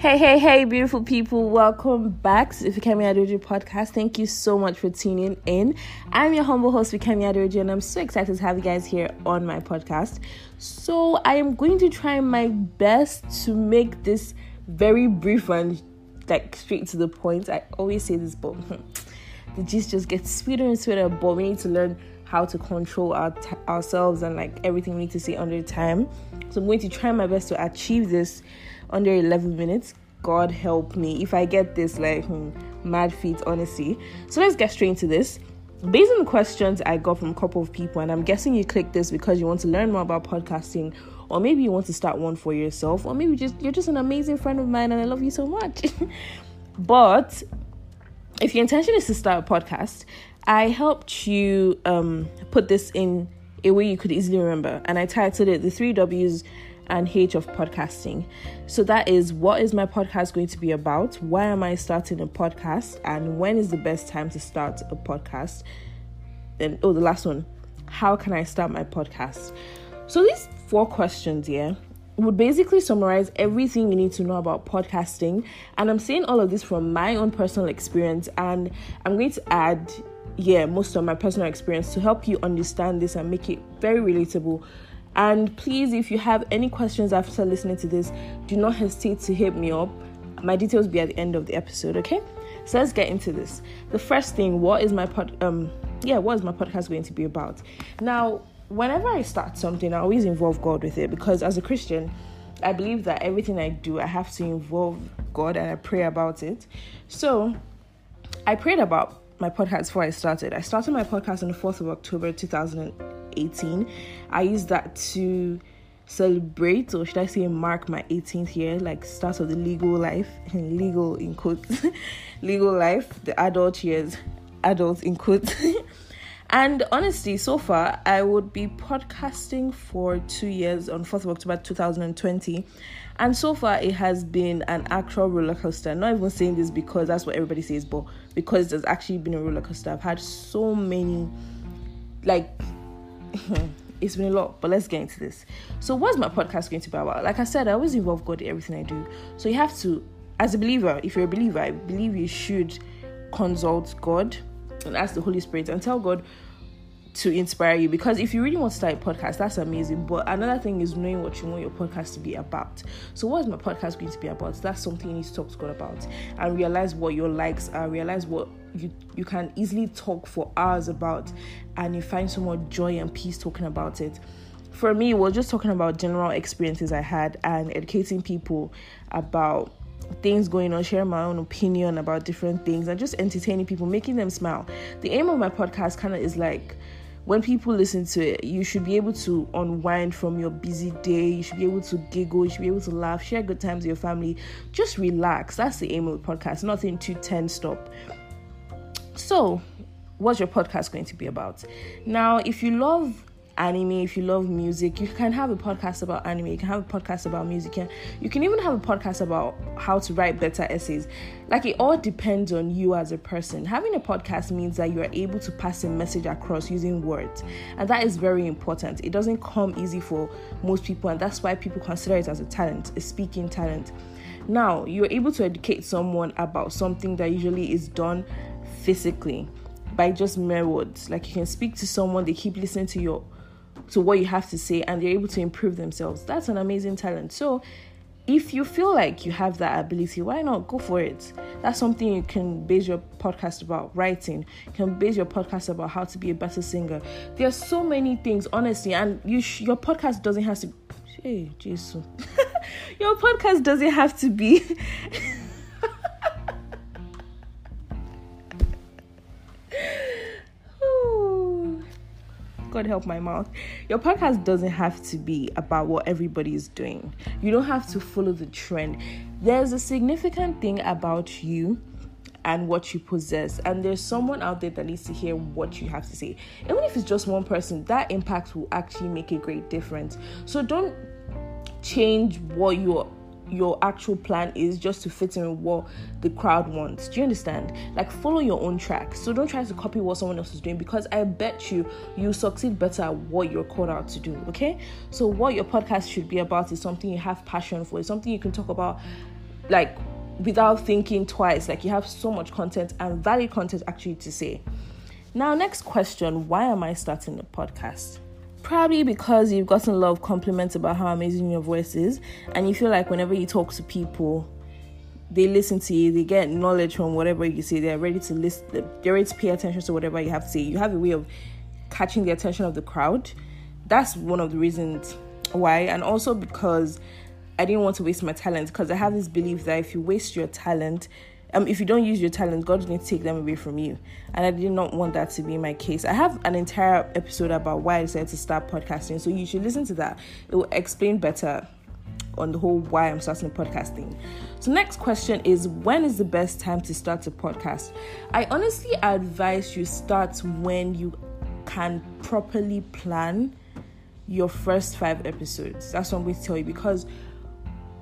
Hey, beautiful people. Welcome back to the Fikemi Aderoju podcast. Thank you so much for tuning in. I'm your humble host, Fikemi Aderoju, and I'm so excited to have you guys here on my podcast. So I am going to try my best to make this very brief and like straight to the point. I always say this, but the gist just gets sweeter and sweeter, but we need to learn how to control ourselves and like everything we need to say under time. So I'm going to try my best to achieve this under 11 minutes. God help me if I get this like mad feat, honestly. So let's get straight into this. Based on the questions I got from a couple of people, and I'm guessing you clicked this because you want to learn more about podcasting, or maybe you want to start one for yourself, or maybe you're just an amazing friend of mine and I love you so much. But if your intention is to start a podcast, I helped you put this in a way you could easily remember, and I titled it The 3 W's and H of Podcasting. So that is, what is my podcast going to be about? Why am I starting a podcast? And when is the best time to start a podcast? And the last one, how can I start my podcast? So these 4 questions here would basically summarize everything you need to know about podcasting. And I'm saying all of this from my own personal experience, and I'm going to add most of my personal experience to help you understand this and make it very relatable. And please, if you have any questions after listening to this, do not hesitate to hit me up. My details will be at the end of the episode, okay? So let's get into this. The first thing, what is my podcast going to be about? Now, whenever I start something, I always involve God with it, because as a Christian, I believe that everything I do, I have to involve God, and I pray about it. So I prayed about my podcast before I started. I started my podcast on the 4th of October 2018. I used that to celebrate, or should I say mark, my 18th year, like start of the legal life, and legal in quotes, legal life, the adult years, adult in quotes. And honestly, so far, I would be podcasting for 2 years on 4th of October 2020. And so far, it has been an actual roller coaster. Not even saying this because that's what everybody says, but because there's actually been a roller coaster. I've had so many, it's been a lot, but let's get into this. So what's my podcast going to be about? Like I said, I always involve God in everything I do. So you have to, as a believer, if you're a believer, I believe you should consult God and ask the Holy Spirit and tell God to inspire you, because if you really want to start a podcast, that's amazing, but another thing is knowing what you want your podcast to be about. So what is my podcast going to be about? That's something you need to talk to God about, and realize what your likes are, realize what you can easily talk for hours about, and you find so much joy and peace talking about it. For me, we're just talking about general experiences I had and educating people about things going on, sharing my own opinion about different things, and just entertaining people, making them smile. The aim of my podcast kind of is like, when people listen to it, you should be able to unwind from your busy day, you should be able to giggle, you should be able to laugh, share good times with your family, just relax. That's the aim of the podcast, nothing too tensed up. So what's your podcast going to be about? Now, if you love anime, if you love music, you can have a podcast about anime, you can have a podcast about music, you can even have a podcast about how to write better essays. Like, it all depends on you as a person. Having a podcast means that you are able to pass a message across using words, and that is very important. It doesn't come easy for most people, and that's why people consider it as a talent, a speaking talent. Now, you're able to educate someone about something that usually is done physically by just mere words. Like, you can speak to someone, they keep listening to what you have to say, and they're able to improve themselves. That's an amazing talent. So if you feel like you have that ability, why not go for it? That's something you can base your podcast about. Writing, you can base your podcast about how to be a better singer. There are so many things, honestly, and your podcast doesn't have to, hey Jesus, your podcast doesn't have to be God help my mouth. Your podcast doesn't have to be about what everybody is doing. You don't have to follow the trend. There's a significant thing about you and what you possess, and there's someone out there that needs to hear what you have to say. Even if it's just one person, that impact will actually make a great difference. So don't change what your actual plan is just to fit in what the crowd wants. Do you understand? Like, follow your own track. So don't try to copy what someone else is doing, because I bet you succeed better at what you're called out to do. Okay, so what your podcast should be about is something you have passion for. It's something you can talk about like without thinking twice. Like, you have so much content and valid content actually to say. Now, next question, why am I starting a podcast? Probably because you've gotten a lot of compliments about how amazing your voice is, and you feel like whenever you talk to people, they listen to you, they get knowledge from whatever you say, they're ready to listen, they're ready to pay attention to whatever you have to say. You have a way of catching the attention of the crowd. That's one of the reasons why. And also because I didn't want to waste my talent, because I have this belief that if you waste your talent, if you don't use your talent, God's going to take them away from you. And I did not want that to be my case. I have an entire episode about why I decided to start podcasting, so you should listen to that. It will explain better on the whole why I'm starting podcasting. So next question is, when is the best time to start a podcast? I honestly advise you start when you can properly plan your first 5 episodes. That's what I'm going to tell you, because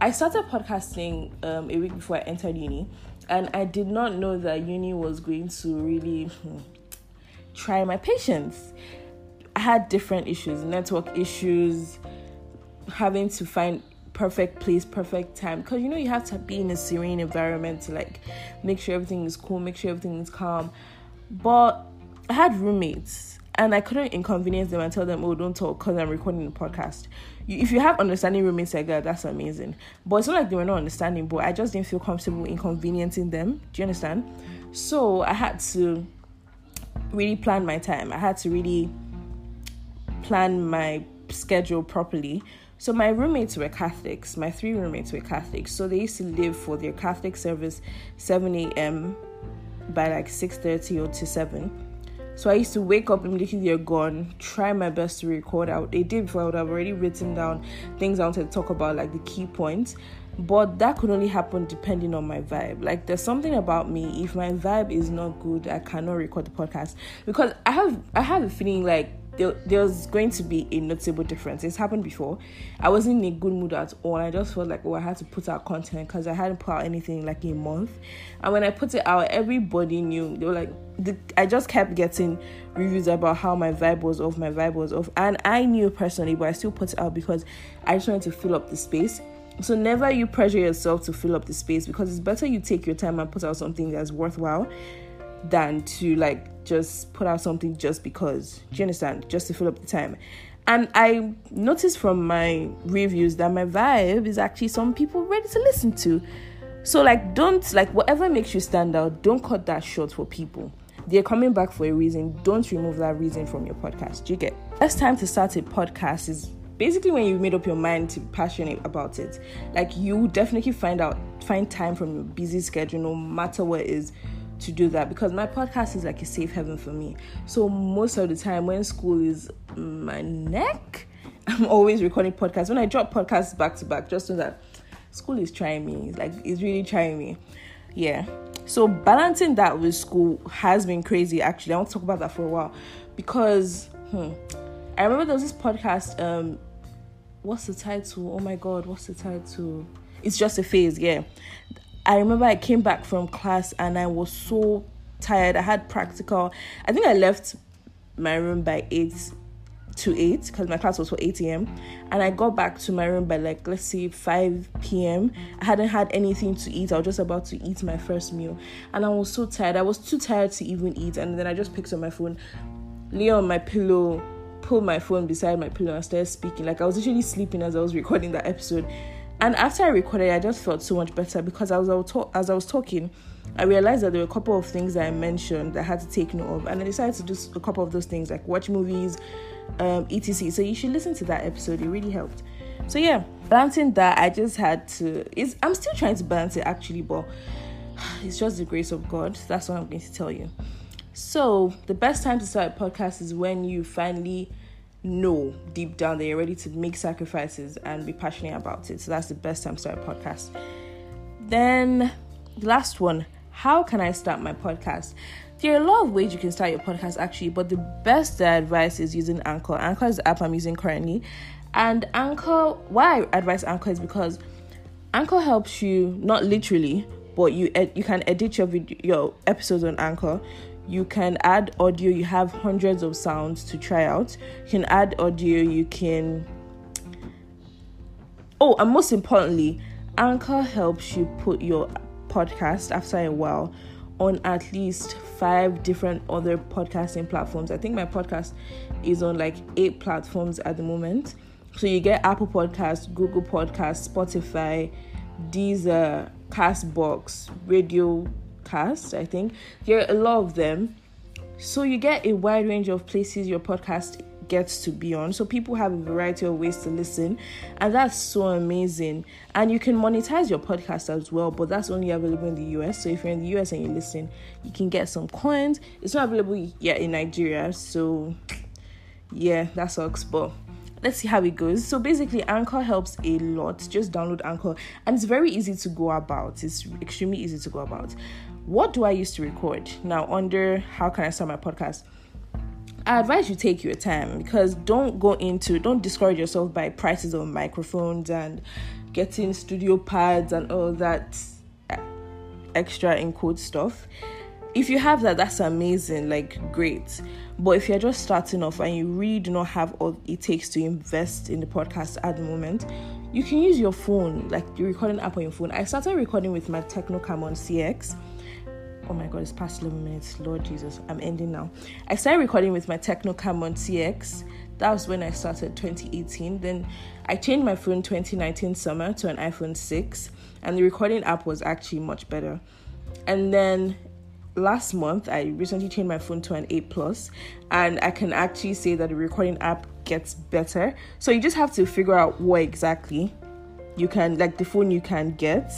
I started podcasting a week before I entered uni, and I did not know that uni was going to really try my patience. I had different issues, network issues, having to find perfect place, perfect time, because you know you have to be in a serene environment to like make sure everything is cool, make sure everything is calm. But I had roommates, and I couldn't inconvenience them and tell them, oh, don't talk because I'm recording a podcast. If you have understanding roommates like that, that's amazing. But it's not like they were not understanding, but I just didn't feel comfortable inconveniencing them. Do you understand? So I had to really plan my time. I had to really plan my schedule properly. So my roommates were Catholics. My 3 roommates were Catholics. So they used to live for their Catholic service 7 a.m. by like 6:30 or to 7. So I used to wake up immediately they're gone, try my best to record out. A day before, I would have already written down things I wanted to talk about, like the key points. But that could only happen depending on my vibe. Like, there's something about me, if my vibe is not good, I cannot record the podcast. Because I have a feeling like there's going to be a noticeable difference. It's happened before. I wasn't in a good mood at all. I just felt like, oh, I had to put out content because I hadn't put out anything in like a month. And when I put it out, everybody knew. They were like, I just kept getting reviews about how my vibe was off. And I knew personally, but I still put it out because I just wanted to fill up the space. So never you pressure yourself to fill up the space, because it's better you take your time and put out something that's worthwhile than to like just put out something just because. Do you understand? Just to fill up the time. And I noticed from my reviews that my vibe is actually some people ready to listen to. So like, don't, like, whatever makes you stand out, don't cut that short for people. They're coming back for a reason. Don't remove that reason from your podcast. Do you get? Best time to start a podcast is basically when you've made up your mind to be passionate about it. Like, you definitely find time from your busy schedule, no matter what it is, to do that. Because my podcast is like a safe haven for me. So most of the time when school is my neck, I'm always recording podcasts. When I drop podcasts back to back, just so that school is trying me. Like, it's really trying me. Yeah. So balancing that with school has been crazy, actually. I want to talk about that for a while, because I remember there was this podcast, what's the title? Oh my God, what's the title? It's Just a Phase, yeah. I remember I came back from class and I was so tired. I had practical. I think I left my room by 8 to 8, because my class was for 8 a.m. and I got back to my room by like, let's say 5 p.m. I hadn't had anything to eat. I was just about to eat my first meal and I was so tired. I was too tired to even eat, and then I just picked up my phone, lay on my pillow, pulled my phone beside my pillow and started speaking. Like, I was literally sleeping as I was recording that episode. And after I recorded, I just felt so much better, because as I was talking, I realized that there were a couple of things that I mentioned that I had to take note of, and I decided to do a couple of those things, like watch movies, etc. So you should listen to that episode. It really helped. So yeah, balancing that, I just had to. I'm still trying to balance it actually, but it's just the grace of God. That's what I'm going to tell you. So the best time to start a podcast is when you finally know deep down that you're ready to make sacrifices and be passionate about it. So that's the best time to start a podcast. Then the last one, how can I start my podcast? There are a lot of ways you can start your podcast actually, but the best advice is using Anchor. Anchor is the app I'm using currently. And Anchor, why I advise Anchor is because Anchor helps you, not literally, but you can edit your episodes on Anchor. You can add audio. You have hundreds of sounds to try out. You can add audio. You can... Oh, and most importantly, Anchor helps you put your podcast after a while on at least 5 different other podcasting platforms. I think my podcast is on like 8 platforms at the moment. So you get Apple Podcasts, Google Podcasts, Spotify, Deezer, Castbox, Radio Cast, I think. There are a lot of them. So you get a wide range of places your podcast gets to be on. So people have a variety of ways to listen, and that's so amazing. And you can monetize your podcast as well, but that's only available in the US. So if you're in the US and you listen, you can get some coins. It's not available yet in Nigeria, so yeah, that sucks, but let's see how it goes. So basically, Anchor helps a lot. Just download Anchor, and it's very easy to go about. It's extremely easy to go about. What do I use to record? Now, under how can I start my podcast, I advise you take your time, because don't discourage yourself by prices of microphones and getting studio pads and all that extra in quote stuff. If you have that, that's amazing, like great. But if you're just starting off and you really do not have all it takes to invest in the podcast at the moment, you can use your phone, like your recording app on your phone. I started recording with my Techno Camon CX. Oh my God, it's past 11 minutes. Lord Jesus, I'm ending now. I started recording with my Techno Camon CX. That was when I started 2018. Then I changed my phone 2019 summer to an iPhone 6. And the recording app was actually much better. And then last month, I recently changed my phone to an 8 Plus. And I can actually say that the recording app gets better. So you just have to figure out what exactly you can, like the phone you can get.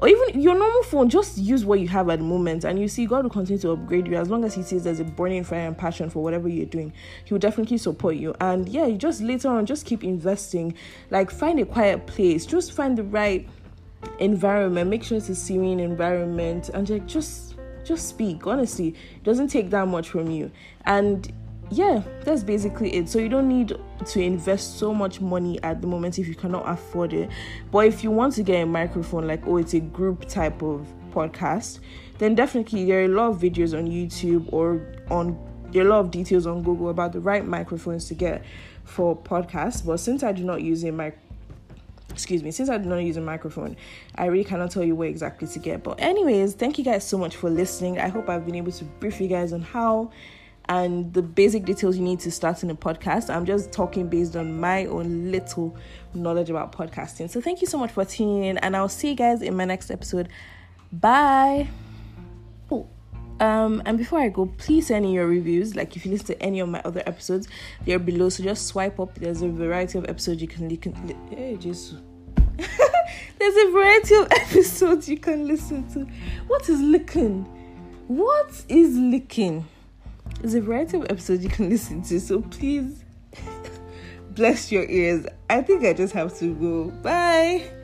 Or even your normal phone, just use what you have at the moment, and you see God will continue to upgrade you. As long as he sees there's a burning fire and passion for whatever you're doing, he will definitely support you. And yeah, you just later on just keep investing. Like, find a quiet place, just find the right environment, make sure it's a serene environment, and like just speak. Honestly, it doesn't take that much from you. And yeah, that's basically it. So you don't need to invest so much money at the moment if you cannot afford it. But if you want to get a microphone, like, oh, it's a group type of podcast, then definitely there are a lot of videos on YouTube, or on there are a lot of details on Google about the right microphones to get for podcasts. But since I do not use a mic, since I do not use a microphone, I really cannot tell you where exactly to get. But anyways, thank you guys so much for listening. I hope I've been able to brief you guys on how and the basic details you need to start in a podcast. I'm just talking based on my own little knowledge about podcasting. So thank you so much for tuning in, and I'll see you guys in my next episode. Bye. And before I go, please send in your reviews. Like, if you listen to any of my other episodes, they're below, so just swipe up. There's a variety of episodes you can hey, Jesus. There's a variety of episodes you can listen to. What is licking? There's a variety of episodes you can listen to, so please bless your ears. I think I just have to go. Bye.